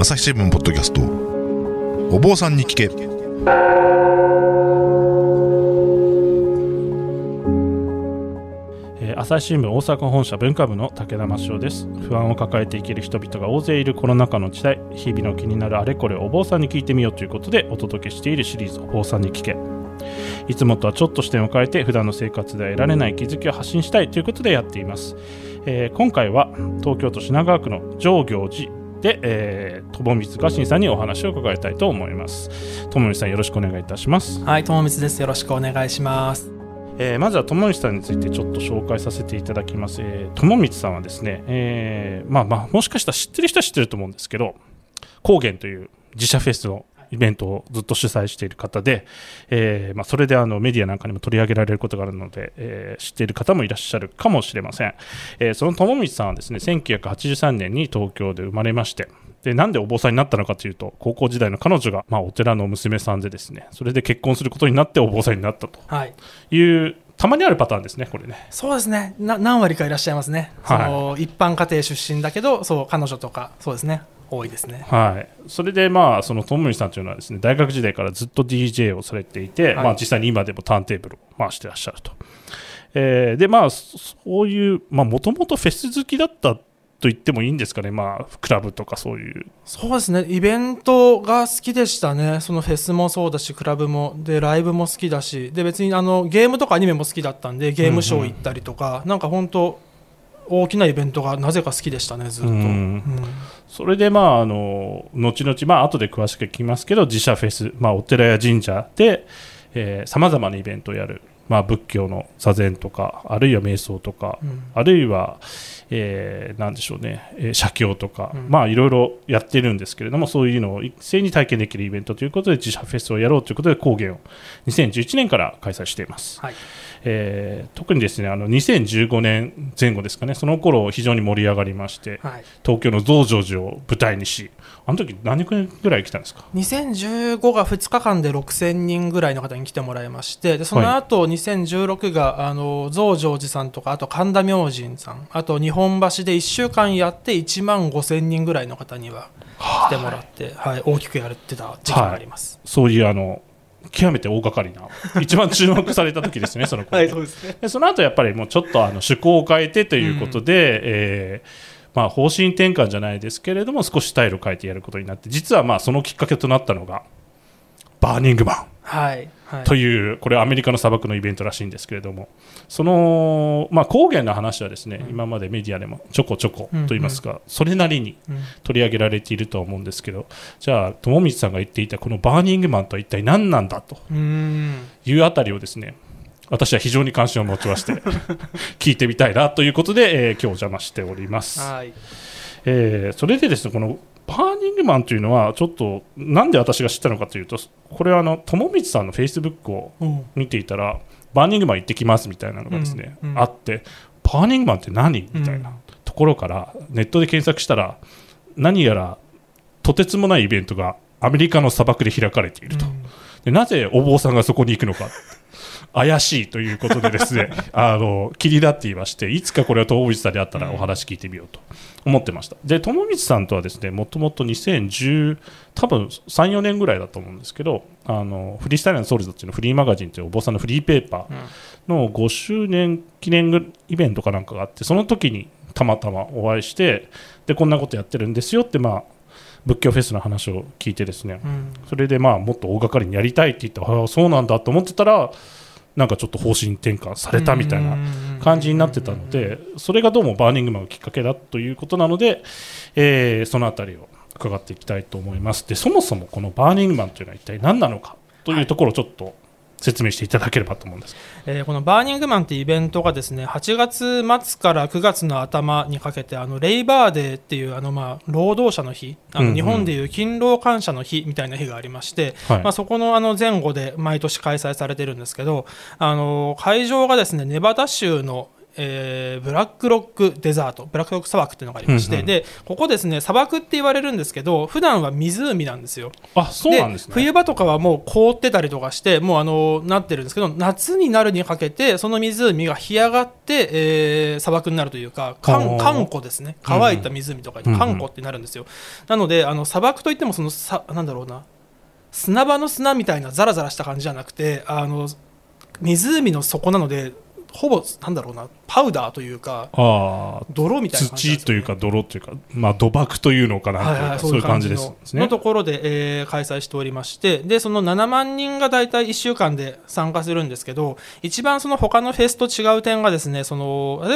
朝日新聞ポッドキャスト、お坊さんに聞け。朝日新聞大阪本社文化部の武田真翔です。不安を抱えて生きる人々が大勢いるコロナ禍の時代、日々の気になるあれこれをお坊さんに聞いてみようということでお届けしているシリーズ、お坊さんに聞け。いつもとはちょっと視点を変えて普段の生活で得られない気づきを発信したいということでやっています。今回は東京都品川区の浄行寺で、友光雅真さんにお話を伺いたいと思います。友光さん、よろしくお願いいたします。はい、友光です。よろしくお願いします。まずは友光さんについてちょっと紹介させていただきます。友光さんはですね、もしかしたら知ってる人は知ってると思うんですけど、高原という自社フェスのイベントをずっと主催している方で、それでメディアなんかにも取り上げられることがあるので、知っている方もいらっしゃるかもしれません。その友光さんはですね、1983年に東京で生まれまして、でなんでお坊さんになったのかというと、高校時代の彼女が、お寺の娘さんでですね、それで結婚することになってお坊さんになったという、はい、たまにあるパターンですね、これね。そうですね、何割かいらっしゃいますね、はい、その一般家庭出身だけど、そう、彼女とか、そうですね、多いですね。はい、それでその友光さんというのはですね、大学時代からずっと DJ をされていて、はい、実際に今でもターンテーブルを回してらっしゃると。でそういうもともとフェス好きだったと言ってもいいんですかね。クラブとかそういう。そうですね、イベントが好きでしたね。そのフェスもそうだし、クラブもで、ライブも好きだし、で別にゲームとかアニメも好きだったんで、ゲームショー行ったりとか、なんか本当大きなイベントがなぜか好きでしたね、ずっと。それで後々後で詳しく聞きますけど、自社フェス、お寺や神社でさまざまなイベントをやる、仏教の座禅とか、あるいは瞑想とか、あるいは何でしょうね、写経とか、いろいろやってるんですけれども、そういうのを一斉に体験できるイベントということで、自社フェスをやろうということで高原を2011年から開催しています。はい、特にですね、2015年前後ですかね、その頃非常に盛り上がりまして、はい、東京の増上寺を舞台にし、あの時何人ぐらい来たんですか。2015が2日間で6000人ぐらいの方に来てもらいまして、でその後、はい、2016が増上寺さんとか、あと神田明神さん、あと日本橋で1週間やって1万5000人ぐらいの方には来てもらって、はいはい、大きくやってた時期があります。はい、そういう極めて大掛かりな一番注目された時ですね。その頃、はい、そうですね。でその後やっぱりもうちょっと趣向を変えてということで、方針転換じゃないですけれども、少しスタイルを変えてやることになって、実はそのきっかけとなったのがバーニングマン、はいはい、という、これはアメリカの砂漠のイベントらしいんですけれども、その、高原の話はですね、今までメディアでもちょこちょこといいますか、それなりに取り上げられているとは思うんですけど、じゃあ友光さんが言っていたこのバーニングマンとは一体何なんだというあたりをですね、私は非常に関心を持ちまして聞いてみたいなということで、今日お邪魔しております。はい、それでですね、このバーニングマンというのはちょっとなんで私が知ったのかというと、これは友光さんのフェイスブックを見ていたら、バーニングマン行ってきますみたいなのがですね、あって、バーニングマンって何みたいなところからネットで検索したら、何やらとてつもないイベントがアメリカの砂漠で開かれていると。でなぜお坊さんがそこに行くのか怪しいということでですね気になっていまして、いつかこれは友光さんであったらお話聞いてみようと思ってました。で友光さんとはですね、もともと2010多分 3,4 年ぐらいだと思うんですけど、フリースタイルのソウルズっていうのフリーマガジンというお坊さんのフリーペーパーの5周年記念イベントかなんかがあって、その時にたまたまお会いして、でこんなことやってるんですよって、仏教フェスの話を聞いてですね、それでもっと大掛かりにやりたいって言ったら、ああそうなんだと思ってたら、なんかちょっと方針転換されたみたいな感じになってたので、それがどうもバーニングマンがきっかけだということなので、そのあたりを伺っていきたいと思います。でそもそもこのバーニングマンというのは一体何なのかというところをちょっと説明していただければと思うんです。このバーニングマンというイベントがですね、8月末から9月の頭にかけて、レイバーデーっていう労働者の日、日本でいう勤労感謝の日みたいな日がありまして、はい、そこの前後で毎年開催されてるんですけど、会場がですね、ネバダ州のブラックロックデザート、ブラックロック砂漠っていうのがありまして、うんうん、でここですね、砂漠って言われるんですけど、普段は湖なんですよ。あ、そうなんですね。で冬場とかはもう凍ってたりとかしてもうなってるんですけど、夏になるにかけてその湖が干上がって、砂漠になるというか、乾湖ですね、乾いた湖とかに乾湖ってなるんですよ。なので砂漠といってもそのなんだろうな、砂場の砂みたいなザラザラした感じじゃなくて、湖の底なのでほぼなんだろうな、パウダーというか、泥みたいな感じ、ね、土というか泥というか、まあ、土爆というのかなというか、はいはい、そういう感じですね。のところで、開催しておりまして、でその7万人がだいたい1週間で参加するんですけど、一番その他のフェスと違う点がですね、例え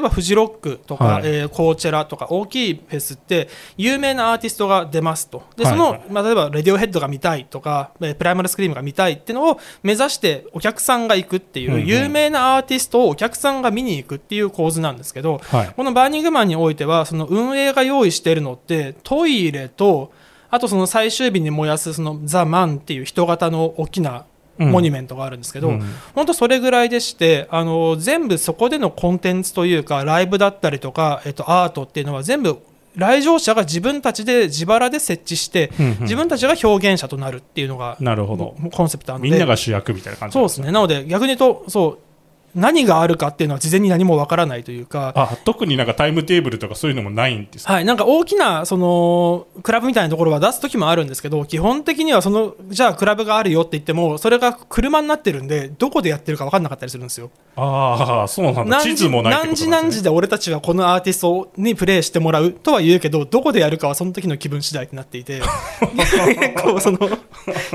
ばフジロックとか、はい、コーチェラとか大きいフェスって有名なアーティストが出ますと。でその、はいはい、まあ、例えばレディオヘッドが見たいとかプライマルスクリームが見たいっていうのを目指してお客さんが行くっていう、うんうん、有名なアーティストをお客さんが見に行くっていう構図なんですけど、はい、このバーニングマンにおいてはその運営が用意しているのってトイレと、あとその最終日に燃やすそのザ・マンっていう人型の大きなモニュメントがあるんですけど、うん、本当それぐらいでして、全部そこでのコンテンツというかライブだったりとか、アートっていうのは全部来場者が自分たちで自腹で設置して、うんうん、自分たちが表現者となるっていうのがコンセプトなので、みんなが主役みたいな感じなんですね。そうですね。なので逆に言うと、そう何があるかっていうのは事前に何もわからないというか、特になんかタイムテーブルとかそういうのもないんですか。はい、なんか大きなそのクラブみたいなところは出すときもあるんですけど、基本的にはじゃあクラブがあるよって言ってもそれが車になってるんで、どこでやってるか分かんなかったりするんですよ。ああ、そうなんだ。地図もないってことなんですね。何時何時で俺たちはこのアーティストにプレイしてもらうとは言うけど、どこでやるかはその時の気分次第になっていて結構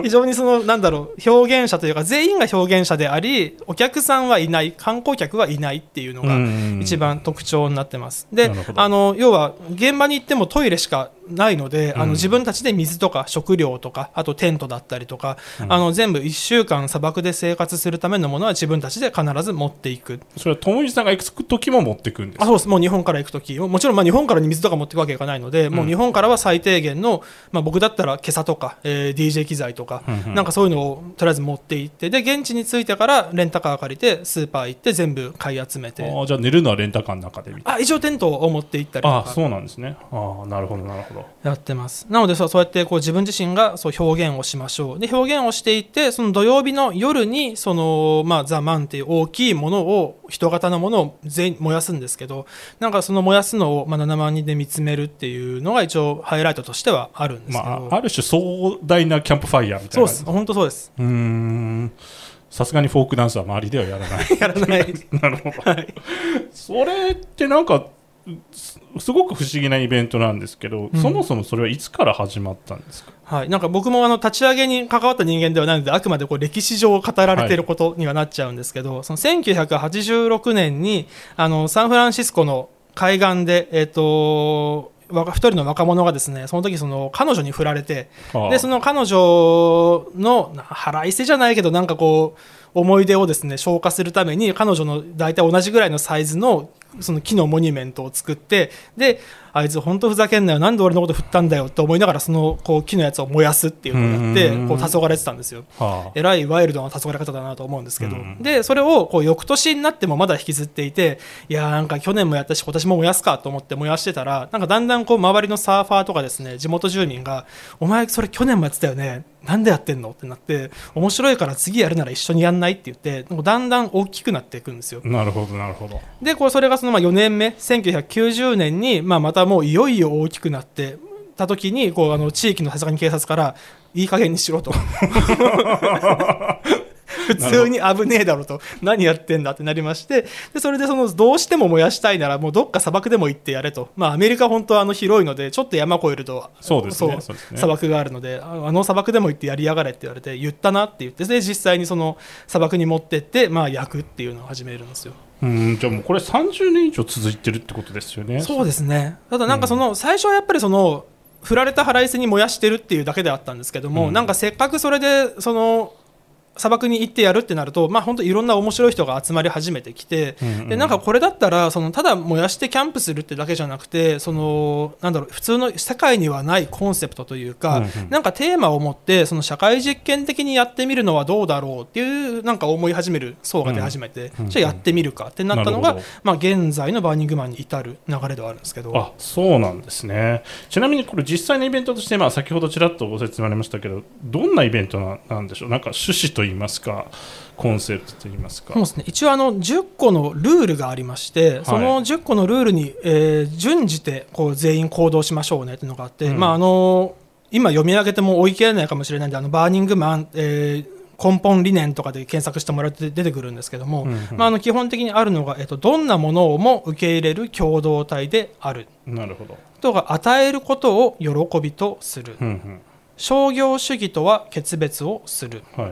非常になんだろう、表現者というか全員が表現者であり、お客さんはいない、観光客はいないっていうのが一番特徴になってます。で要は現場に行ってもトイレしかないので、自分たちで水とか食料とか、あとテントだったりとか、全部1週間砂漠で生活するためのものは自分たちで必ず持っていく。それは友一さんが行くときも持っていくんですか。あ、そうです。もう日本から行くとき、もちろん日本からに水とか持っていくわけがないので、もう日本からは最低限の、僕だったら今朝とか、DJ 機材とか、なんかそういうのをとりあえず持って行って、で現地に着いてからレンタカー借りてスーパー行って全部買い集めて。じゃあ寝るのはレンタカーの中でみたいな。一応テントを持って行ったりとか。そうなんですね。なるほどなるほど。やってます。なのでそうやって自分自身が表現をしましょう。で表現をしていって、その土曜日の夜にザ・マンっていう大きいものを、人型のものを全燃やすんですけど、なんかその燃やすのを、7万人で見つめるっていうのが一応ハイライトとしてはあるんですけど、ある種壮大なキャンプファイヤーみたいな。そうです、本当そうです。さすがにフォークダンスは周りではやらないやらないなるほど、はい、それってなんかすごく不思議なイベントなんですけど、そもそもそれはいつから始まったんですか。はい、なんか僕も立ち上げに関わった人間ではないので、あくまで歴史上語られていることにはなっちゃうんですけど、その1986年にサンフランシスコの海岸で、1人の若者がですね、その時彼女に振られて、でその彼女の腹いせじゃないけど、なんか思い出をですね消化するために、彼女の大体同じぐらいのサイズの木のモニュメントを作って、であいつ本当ふざけんなよ、なんで俺のこと振ったんだよと思いながら、木のやつを燃やすっていうのをやって、黄昏れてたんですよ。えらいワイルドな黄昏れ方だなと思うんですけど、でそれを翌年になってもまだ引きずっていて、いやなんか去年もやったし今年も燃やすかと思って燃やしてたら、なんかだんだん周りのサーファーとかですね、地元住民がお前それ去年もやってたよね、なんでやってんのってなって、面白いから次やるなら一緒にやんないって言って、だんだん大きくなっていくんですよ。なるほどなるほど。でそれが4年目1990年に、またもういよいよ大きくなってた時に、地域のさすがに警察からいい加減にしろと普通に危ねえだろと、何やってんだってなりまして、でそれでどうしても燃やしたいならもうどっか砂漠でも行ってやれと、アメリカ本当は広いのでちょっと山越えるとそうですね、そうですね、砂漠があるので砂漠でも行ってやりやがれって言われて、言ったなって言って、で実際に砂漠に持ってって焼くっていうのを始めるんですよ。じゃあもうこれ30年以上続いてるってことですよね。そうですね。ただなんか最初はやっぱり振られた腹いせに燃やしてるっていうだけであったんですけども、なんかせっかくそれで砂漠に行ってやるってなると、まあ、本当いろんな面白い人が集まり始めてきて、うんうん、でなんかこれだったらそのただ燃やしてキャンプするってだけじゃなくて、そのなんだろう、普通の世界にはないコンセプトというか、うんうん、なんかテーマを持ってその社会実験的にやってみるのはどうだろうっていうなんか思い始める層が出始めて、うん、じゃあやってみるかってなったのが、まあ、現在のバーニングマンに至る流れではあるんですけど。あ、そうなんですね。ちなみにこれ実際のイベントとして、まあ、先ほどちらっとご説明ありましたけど、どんなイベントなんでしょう。なんか趣旨といいますかコンセプトといいますか。そうですね、一応10個のルールがありまして、はい、その10個のルールに、順じてこう全員行動しましょうねというのがあって、うん、まあ、今読み上げても追い切れないかもしれないんで、バーニングマン、根本理念とかで検索してもらって出てくるんですけども、うんうん、まあ、基本的にあるのが、どんなものをも受け入れる共同体である。なるほど。人が与えることを喜びとする、うんうん、商業主義とは決別をする、はい、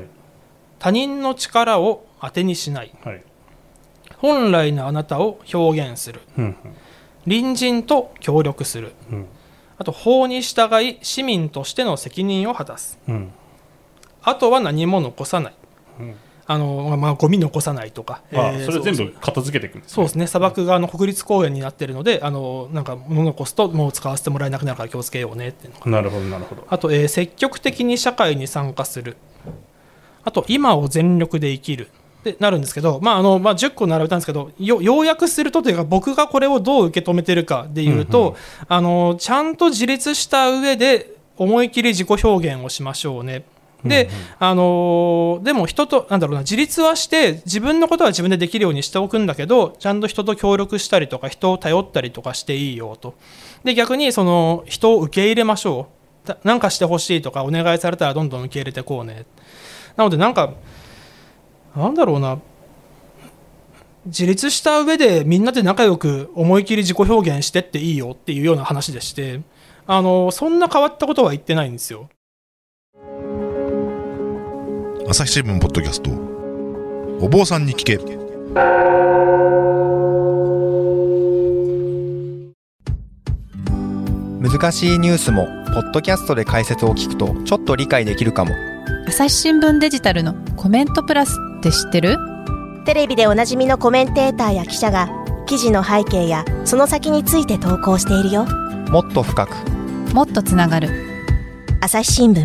他人の力を当てにしない、はい、本来のあなたを表現する、うんうん、隣人と協力する、うん、あと法に従い市民としての責任を果たす、うん、あとは何も残さない、うん、まあ、ゴミ残さないとか、それ全部片付けていくんですね。そうですね、砂漠が国立公園になっているので、なんか物残すともう使わせてもらえなくなるから気をつけようねっていうのが。なるほどなるほど。あと、積極的に社会に参加する、あと今を全力で生きるってなるんですけど、まあまあ、10個並べたんですけど、要約するとというか、僕がこれをどう受け止めてるかでいうと、うんうん、ちゃんと自立した上で思い切り自己表現をしましょうね。で、でも人となんだろうな、自立はして自分のことは自分でできるようにしておくんだけど、ちゃんと人と協力したりとか人を頼ったりとかしていいよと。で、逆にその人を受け入れましょう、なんかしてほしいとかお願いされたらどんどん受け入れてこうね。なのでなんかなんだろうな、自立した上でみんなで仲良く思い切り自己表現してっていいよっていうような話でして、そんな変わったことは言ってないんですよ。朝日新聞ポッドキャスト、お坊さんに聞け。難しいニュースもポッドキャストで解説を聞くとちょっと理解できるかも。朝日新聞デジタルのコメントプラスって知ってる？テレビでおなじみのコメンテーターや記者が記事の背景やその先について投稿しているよ。もっと深く、もっとつながる。朝日新聞。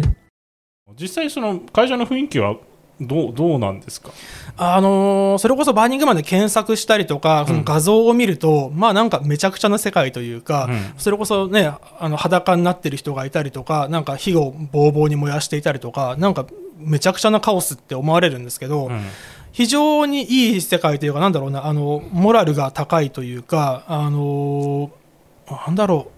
実際その会社の雰囲気はどうなんですか？それこそバーニングマンで検索したりとか、その画像を見ると、うん、まあ、なんかめちゃくちゃな世界というか、うん、それこそね、裸になってる人がいたりとか、なんか火をぼうぼうに燃やしていたりとか、なんかめちゃくちゃなカオスって思われるんですけど、うん、非常にいい世界というか、なんだろうな、モラルが高いというか、なんだろ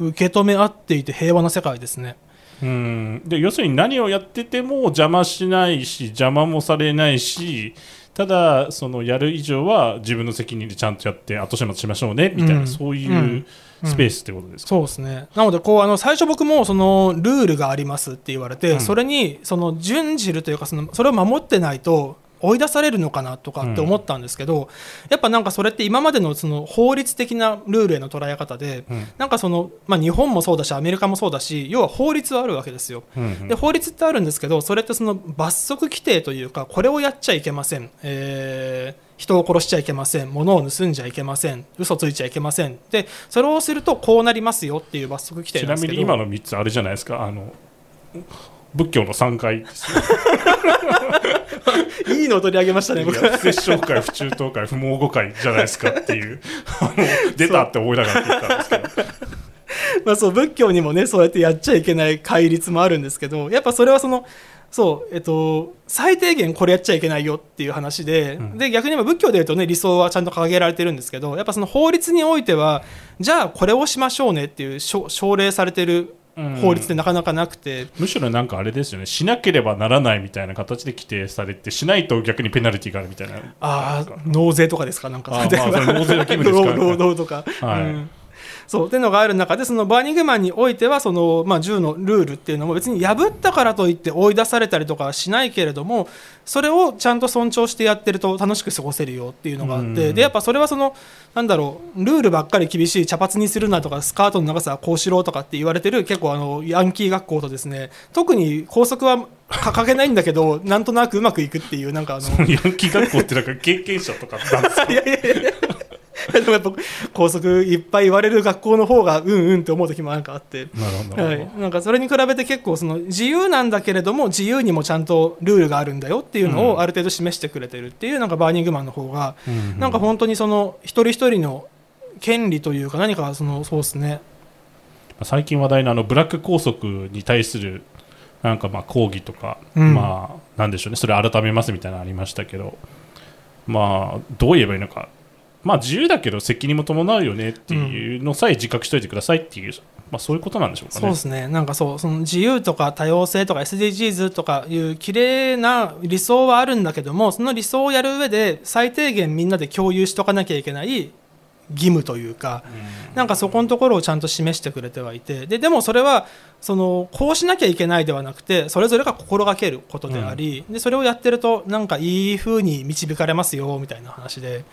う、受け止め合っていて平和な世界ですね。うん、で、要するに何をやってても邪魔しないし邪魔もされないし、ただそのやる以上は自分の責任でちゃんとやって後始末しましょうねみたいな、うん、そういうスペースってことですか？そうですね。なのでこう最初僕もそのルールがありますって言われて、うん、それにその準じるというか、それを守ってないと追い出されるのかなとかって思ったんですけど、うん、やっぱなんかそれって今までのその法律的なルールへの捉え方で、うん、なんかその、まあ、日本もそうだしアメリカもそうだし、要は法律はあるわけですよ、うんうん、で、法律ってあるんですけど、それってその罰則規定というか、これをやっちゃいけません、人を殺しちゃいけません、物を盗んじゃいけません、嘘ついちゃいけませんで、それをするとこうなりますよっていう罰則規定なんですけど。ちなみに今の3つあれじゃないですか、仏教の3回ですねいいのを取り上げましたね。僕は不摂生会、不中等会、不毛語会じゃないですかっていう出たって思いながら言ったんですけどまあ、そう、仏教にもね、そうやってやっちゃいけない戒律もあるんですけど、やっぱそれはそのそう、最低限これやっちゃいけないよっていう話で、うん、で、逆に仏教でいうとね、理想はちゃんと掲げられてるんですけど、やっぱその法律においてはじゃあこれをしましょうねっていう奨励されてる法律ってなかなかなくて、うん、むしろなんかあれですよね、しなければならないみたいな形で規定されて、しないと逆にペナルティがあるみたいな。ああ、納税とかですか？なんか、あ、まあ、それ納税の義務ですから、労働とか、はい、うん、そうっていうのがある中で、そのバーニングマンにおいてはその、銃のルールっていうのも別に破ったからといって追い出されたりとかはしないけれども、それをちゃんと尊重してやってると楽しく過ごせるよっていうのがあって、でやっぱそれはそのなんだろう、ルールばっかり厳しい、茶髪にするなとかスカートの長さはこうしろとかって言われてる結構ヤンキー学校とですね、特に校則は掲げないんだけどなんとなくうまくいくっていう、なんかヤンキー学校ってなんか経験者とかなんですか？いやいやいやでもやっぱ校則いっぱい言われる学校の方がうんうんって思う時もなんかあって、なんかそれに比べて結構その自由なんだけれども自由にもちゃんとルールがあるんだよっていうのをある程度示してくれてるっていう、なんかバーニングマンの方がなんか本当にその一人一人の権利というか何かそうですね、最近話題のブラック校則に対するなんか抗議とか、なんでしょうね、それ改めますみたいなのありましたけど、どう言えばいいのか、自由だけど責任も伴うよねっていうのさえ自覚しておいてくださいっていう、そういうことなんでしょうかね。そうですね、なんかその自由とか多様性とか SDGs とかいう綺麗な理想はあるんだけども、その理想をやる上で最低限みんなで共有しとかなきゃいけない義務というか、なんかそこのところをちゃんと示してくれてはいて、でもそれはそのこうしなきゃいけないではなくて、それぞれが心がけることであり、でそれをやってるとなんかいい風に導かれますよみたいな話で、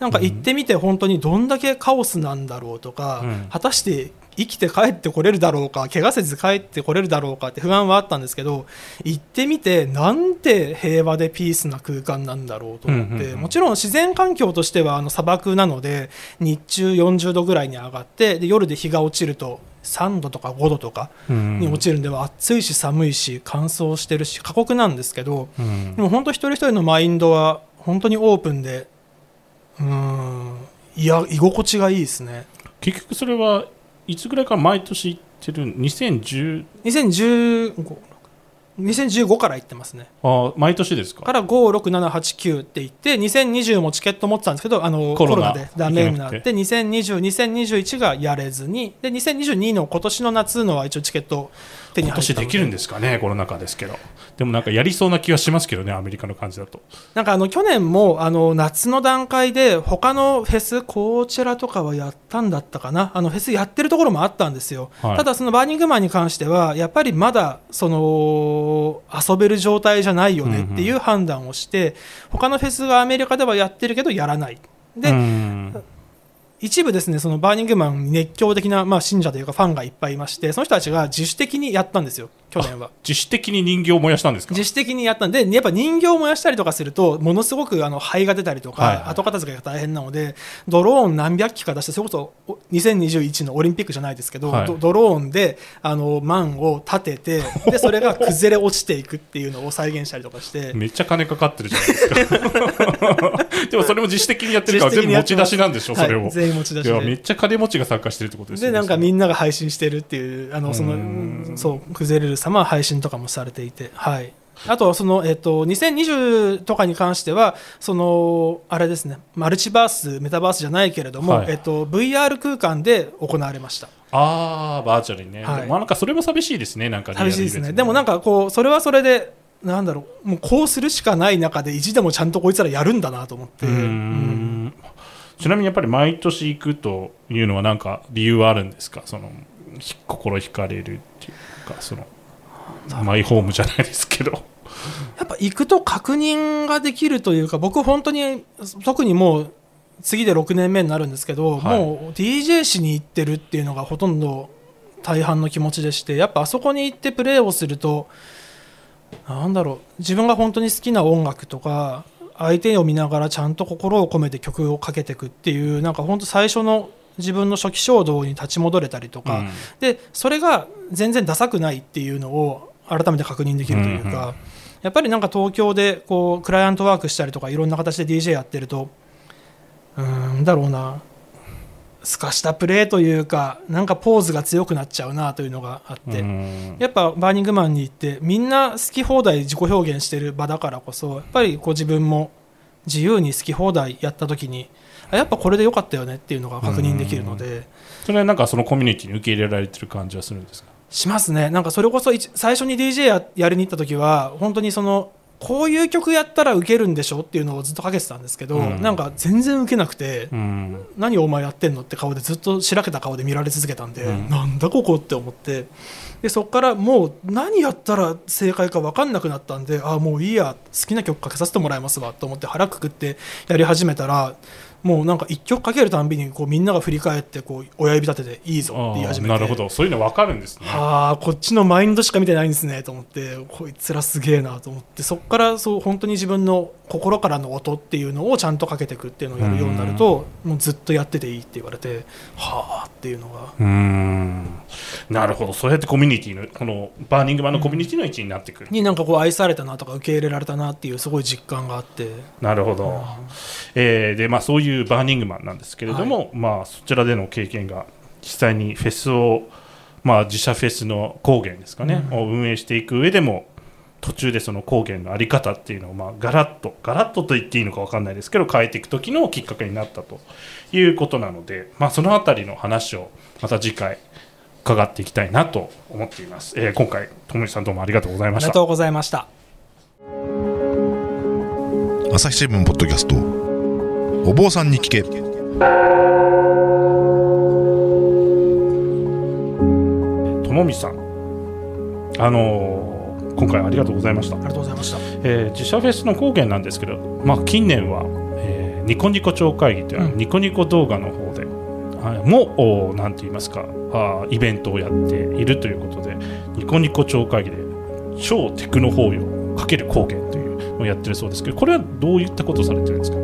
なんか行ってみて本当にどんだけカオスなんだろうとか、果たして生きて帰ってこれるだろうか、怪我せず帰ってこれるだろうかって不安はあったんですけど、行ってみてなんて平和でピースな空間なんだろうと思って、もちろん自然環境としては砂漠なので日中40度ぐらいに上がって、で夜で日が落ちると3度とか5度とかに落ちるんでは、暑いし寒いし乾燥してるし過酷なんですけど、でも本当一人一人のマインドは本当にオープンで、いや居心地がいいですね。結局それはいつぐらいから毎年行ってるの？ 2015から行ってますね。あ、毎年ですか？から5、6、7、8、9って行って、2020もチケット持ってたんですけどコロナでダメになって、2020、2021がやれずに、で2022の今年の夏のは一応チケット手に入ったので。今年できるんですかね、コロナ禍ですけど。でもなんかやりそうな気はしますけどね、アメリカの感じだと。なんか去年も夏の段階で他のフェス、こちらとかはやったんだったかな、フェスやってるところもあったんですよ、はい、ただそのバーニングマンに関してはやっぱりまだその遊べる状態じゃないよねっていう判断をして、他のフェスがアメリカではやってるけどやらないで、一部ですね、そのバーニングマンに熱狂的な、信者というかファンがいっぱいいまして、その人たちが自主的にやったんですよ、去年は。自主的に人形を燃やしたんですか？自主的にやったんで、やっぱ人形を燃やしたりとかするとものすごく灰が出たりとか、後片付けが大変なので、ドローン何百機か出して、それこそ2021のオリンピックじゃないですけど、ドローンでマンを立てて、でそれが崩れ落ちていくっていうのを再現したりとかしてめっちゃ金かかってるじゃないですかでもそれも自主的にやってるから全部持ち出しなんでしょ、それを。いや、めっちゃ金持ちが参加してるってことですね。でなんかみんなが配信してるっていう、そう崩れる様は配信とかもされていて、はい、あと2020とかに関してはあれですね、マルチバース、メタバースじゃないけれども、VR 空間で行われました。バーチャルにね、なんかそれも寂しいですね。なんか寂しいですね。でもなんかこうそれはそれでなんだろう、もうこうするしかない中で意地でもちゃんとこいつらやるんだなと思って。ちなみにやっぱり毎年行くというのは何か理由はあるんですか？その心惹かれるっていうか、そのマイホームじゃないですけど、やっぱ行くと確認ができるというか、僕本当に特にもう次で6年目になるんですけど、もう DJ しに行ってるっていうのがほとんど大半の気持ちでして、やっぱあそこに行ってプレーをすると、なんだろう、自分が本当に好きな音楽とか相手を見ながらちゃんと心を込めて曲をかけていくっていう、なんか本当最初の自分の初期衝動に立ち戻れたりとか、でそれが全然ダサくないっていうのを改めて確認できるというか、やっぱりなんか東京でこうクライアントワークしたりとかいろんな形で DJ やってると、だろうな、透かしたプレーというか、なんかポーズが強くなっちゃうなというのがあって、やっぱバーニングマンに行ってみんな好き放題自己表現してる場だからこそ、やっぱりこう自分も自由に好き放題やった時に、やっぱこれで良かったよねっていうのが確認できるので。それはなんかそのコミュニティに受け入れられてる感じはするんですか？しますね。なんかそれこそ最初に DJ やりに行った時は本当にそのこういう曲やったらウケるんでしょっていうのをずっとかけてたんですけど、うん、なんか全然ウケなくて、うん、何お前やってんのって顔でずっとしらけた顔で見られ続けたんで、うん、なんだここって思って、でそっからもう何やったら正解か分かんなくなったんで、あもういいや好きな曲かけさせてもらいますわと思って腹くくってやり始めたら、もうなんか1曲かけるたんびにこうみんなが振り返ってこう親指立てていいぞって言い始めて、なるほどそういうの分かるんですね、あこっちのマインドしか見てないんですねと思って、こいつらすげえなと思って、そっからそう本当に自分の心からの音っていうのをちゃんとかけていくっていうのをやるようになると、もうずっとやってていいって言われて、はあっていうのが、なるほどそうやってコミュニティのこのバーニングマンのコミュニティの一員になってくる、になんかこう愛されたなとか受け入れられたなっていうすごい実感があって、なるほど、でまあそういうバーニングマンなんですけれども、はいまあ、そちらでの経験が実際にフェスを、まあ、自社フェスの高原ですかね、うん、を運営していく上でも途中でその高原の在り方っていうのを、まあ、ガラッとと言っていいのか分かんないですけど変えていく時のきっかけになったということなので、まあ、そのあたりの話をまた次回伺っていきたいなと思っています、今回ともゆさんどうもありがとうございました。ありがとうございました。朝日新聞ポッドキャストお坊さんに聞け。ともみさん、今回ありがとうございました。ありがとうございました。自社フェスの公言なんですけど、まあ、近年は、ニコニコ町会議という、うん、ニコニコ動画の方でもなんて言いますかイベントをやっているということで、ニコニコ町会議で超テクノ法要×公言というのをやってるそうですけど、これはどういったことをされてるんですか。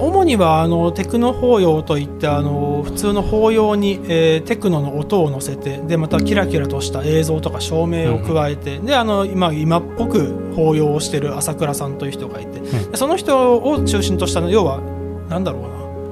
主にはテクノ法要といって普通の法要に、テクノの音を乗せて、でまたキラキラとした映像とか照明を加えて、で今っぽく法要をしている朝倉さんという人がいて、でその人を中心とした要はなんだろ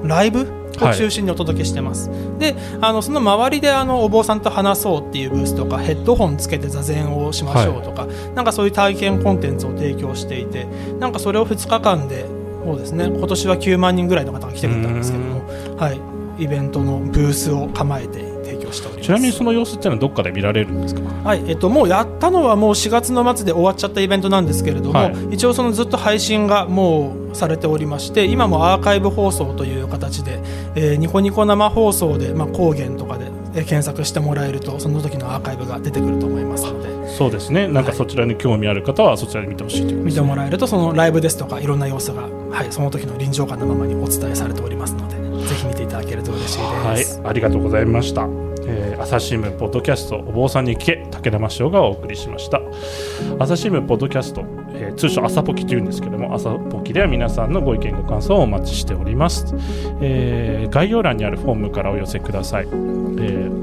うなライブを中心にお届けしてます、はい、でその周りでお坊さんと話そうっていうブースとか、ヘッドホンつけて座禅をしましょうとか、はい、なんかそういう体験コンテンツを提供していて、なんかそれを2日間でそうですね、今年は9万人ぐらいの方が来てくれたんですけども、はい、イベントのブースを構えて提供しております。ちなみにその様子っていうのはどっかで見られるんですか。はい、もうやったのはもう4月の末で終わっちゃったイベントなんですけれども、はい、一応そのずっと配信がもうされておりまして、今もアーカイブ放送という形で、ニコニコ生放送で、まあ、高原とかで検索してもらえるとその時のアーカイブが出てくると思いますので、そうですね、なんかそちらに興味ある方はそちらで見てほしいということですね。見てもらえるとそのライブですとかいろんな様子が、はい、その時の臨場感のままにお伝えされておりますので、ね、ぜひ見ていただけると嬉しいです。はい、ありがとうございました。朝日新聞ポッドキャストお坊さんに聞け、武田真翔がお送りしました。朝日新聞ポッドキャスト、通称朝ポキというんですけども、朝ポキでは皆さんのご意見ご感想をお待ちしております、概要欄にあるフォームからお寄せください、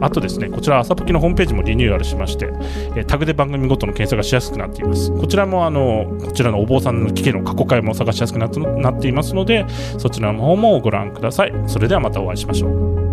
あとですね、こちら朝ポキのホームページもリニューアルしまして、タグで番組ごとの検索がしやすくなっています。こちらもこちらのお坊さんの聞けの過去回も探しやすくなっていますので、そちらの方もご覧ください。それではまたお会いしましょう。